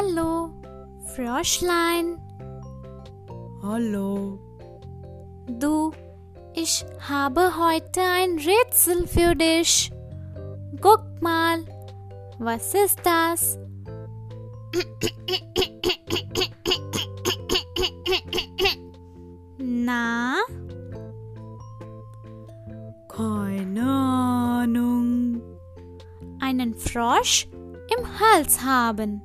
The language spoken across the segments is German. Hallo, Froschlein. Hallo. Du, ich habe heute ein Rätsel für dich. Guck mal, was ist das? Na? Keine Ahnung. Einen Frosch im Hals haben.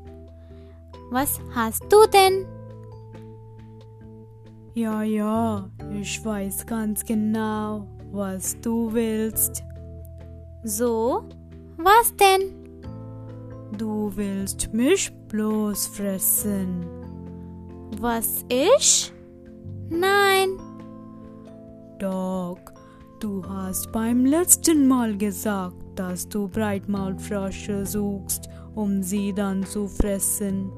Was hast du denn? Ja, ich weiß ganz genau, was du willst. So, was denn? Du willst mich bloß fressen. Was ich? Nein. Doch, du hast beim letzten Mal gesagt, dass du Breitmaulfrösche suchst, um sie dann zu fressen.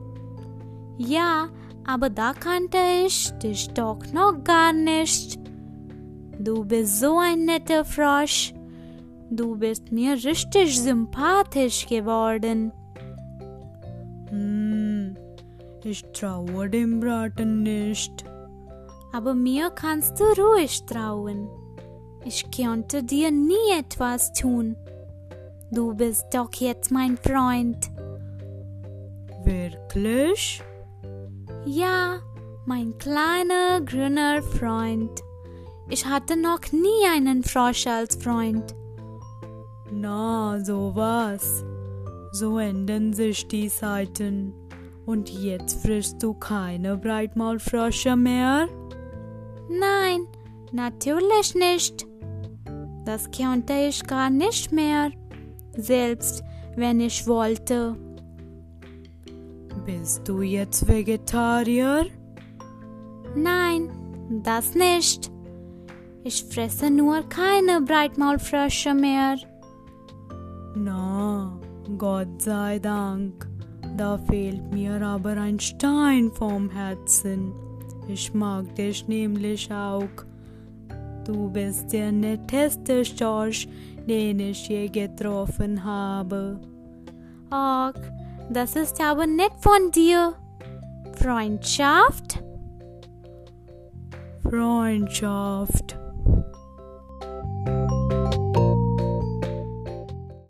Ja, aber da kannte ich dich doch noch gar nicht. Du bist so ein netter Frosch. Du bist mir richtig sympathisch geworden. Ich traue dem Braten nicht. Aber mir kannst du ruhig trauen. Ich könnte dir nie etwas tun. Du bist doch jetzt mein Freund. Wirklich? Ja, mein kleiner grüner Freund. Ich hatte noch nie einen Frosch als Freund. Na, sowas. So ändern sich die Zeiten. Und jetzt frisst du keine Breitmaulfrösche mehr? Nein, natürlich nicht. Das könnte ich gar nicht mehr, selbst wenn ich wollte. Bist du jetzt Vegetarier? Nein, das nicht. Ich fresse nur keine Breitmaulfrösche mehr. Na, Gott sei Dank. Da fehlt mir aber ein Stein vom Herzen. Ich mag dich nämlich auch. Du bist der netteste Storch, den ich je getroffen habe. Ach, das ist aber nett von dir. Freundschaft?